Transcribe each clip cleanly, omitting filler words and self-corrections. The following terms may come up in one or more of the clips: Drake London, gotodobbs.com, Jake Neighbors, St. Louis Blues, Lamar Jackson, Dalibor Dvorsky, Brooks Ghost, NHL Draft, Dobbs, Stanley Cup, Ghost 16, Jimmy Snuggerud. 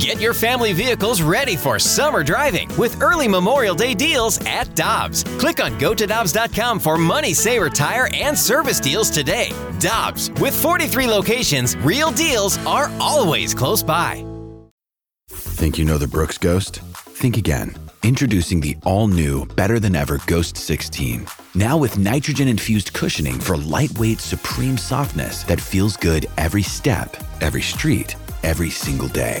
Get your family vehicles ready for summer driving with early Memorial Day deals at Dobbs. Click on gotodobbs.com for money saver tire and service deals today. Dobbs, with 43 locations, real deals are always close by. Think you know the Brooks Ghost? Think again. Introducing the all-new, better-than-ever Ghost 16. Now with nitrogen-infused cushioning for lightweight, supreme softness that feels good every step, every street, every single day.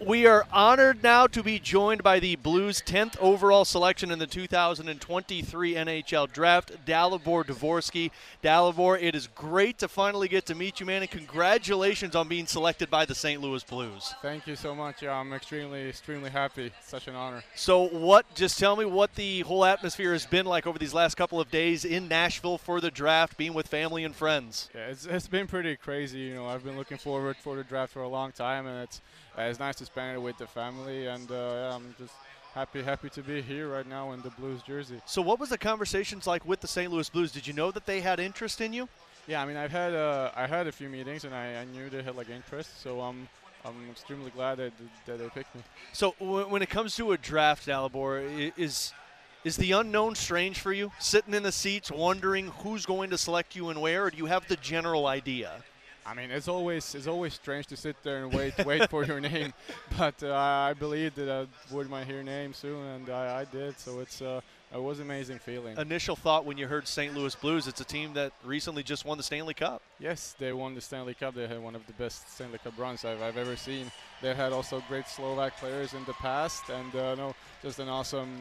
we are honored now to be joined by the Blues' 10th overall selection in the 2023 NHL Draft, Dalibor Dvorsky. Dalibor, it is great to finally get to meet you, man, and congratulations on being selected by the St. Louis Blues. Thank you so much. I'm extremely, extremely happy. Such an honor. So just tell me what the whole atmosphere has been like over these last couple of days in Nashville for the draft, being with family and friends. Yeah, it's been pretty crazy. You know, I've been looking forward for the draft for a long time, and it's nice to spend it with the family, and I'm just happy to be here right now in the Blues jersey. So what was the conversations like with the St. Louis Blues? Did you know that they had interest in you? Yeah, I mean, I've had a few meetings, and I knew they had like interest, so I'm extremely glad that they picked me. So when it comes to a draft, Dalibor, is the unknown strange for you? Sitting in the seats, wondering who's going to select you and where, or do you have the general idea? I mean, it's always strange to sit there and wait for your name, but I believed that I would hear name soon, and I did. So it was an amazing feeling. Initial thought when you heard St. Louis Blues, it's a team that recently just won the Stanley Cup. Yes, they won the Stanley Cup. They had one of the best Stanley Cup runs I've ever seen. They had also great Slovak players in the past, and just an awesome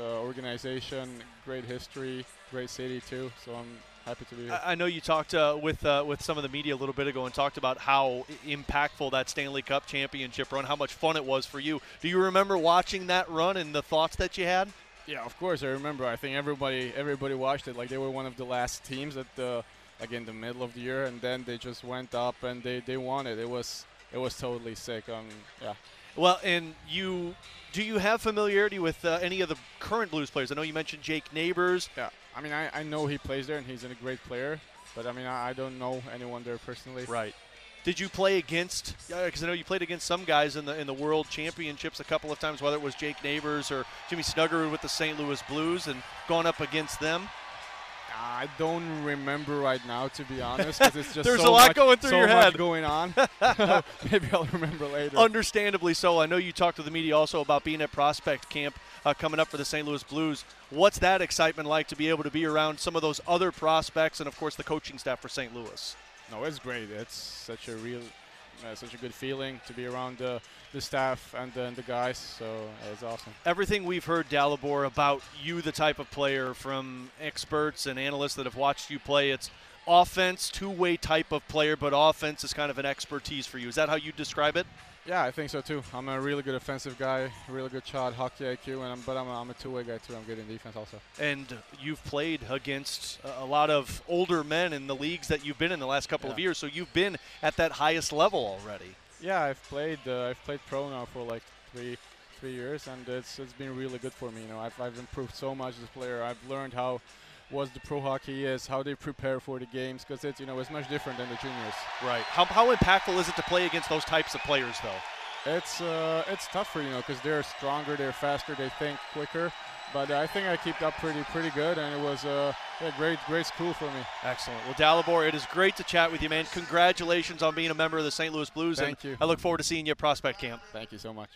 organization, great history, great city too. So I'm happy to be here. I know you talked with some of the media a little bit ago and talked about how impactful that Stanley Cup championship run, how much fun it was for you. Do you remember watching that run and the thoughts that you had? Yeah, of course I remember. I think everybody watched it. Like, they were one of the last teams at in the middle of the year, and then they just went up and they won it. It was totally sick. Yeah. Well, and do you have familiarity with any of the current Blues players? I know you mentioned Jake Neighbors. Yeah, I mean, I know he plays there and he's a great player, but I mean, I don't know anyone there personally. Right. Did you play against? Because I know you played against some guys in the World Championships a couple of times, whether it was Jake Neighbors or Jimmy Snuggerud with the St. Louis Blues, and gone up against them. I don't remember right now, to be honest, because it's just there's so a lot much, going through so your head. Much going on. Maybe I'll remember later. Understandably so. I know you talked to the media also about being at prospect camp coming up for the St. Louis Blues. What's that excitement like to be able to be around some of those other prospects and, of course, the coaching staff for St. Louis? No, it's great. It's such a real, such a good feeling to be around the staff and the guys, so it's awesome. Everything we've heard, Dalibor, about you, the type of player, from experts and analysts that have watched you play, it's offense, two-way type of player, but offense is kind of an expertise for you. Is that how you describe it? Yeah, I think so too. I'm a really good offensive guy, really good shot, hockey IQ, but I'm a two-way guy too. I'm good in defense also. And you've played against a lot of older men in the leagues that you've been in the last couple of years, so you've been at that highest level already. Yeah, I've played pro now for like three years, and it's been really good for me. You know, I've improved so much as a player. I've learned what the pro hockey is, how they prepare for the games, because it's much different than the juniors. Right. How impactful is it to play against those types of players, though? It's tougher, because they're stronger, they're faster, they think quicker. But I think I kept up pretty good, and it was a great school for me. Excellent. Well, Dalibor, it is great to chat with you, man. Congratulations on being a member of the St. Louis Blues. Thank you. I look forward to seeing you at prospect camp. Thank you so much.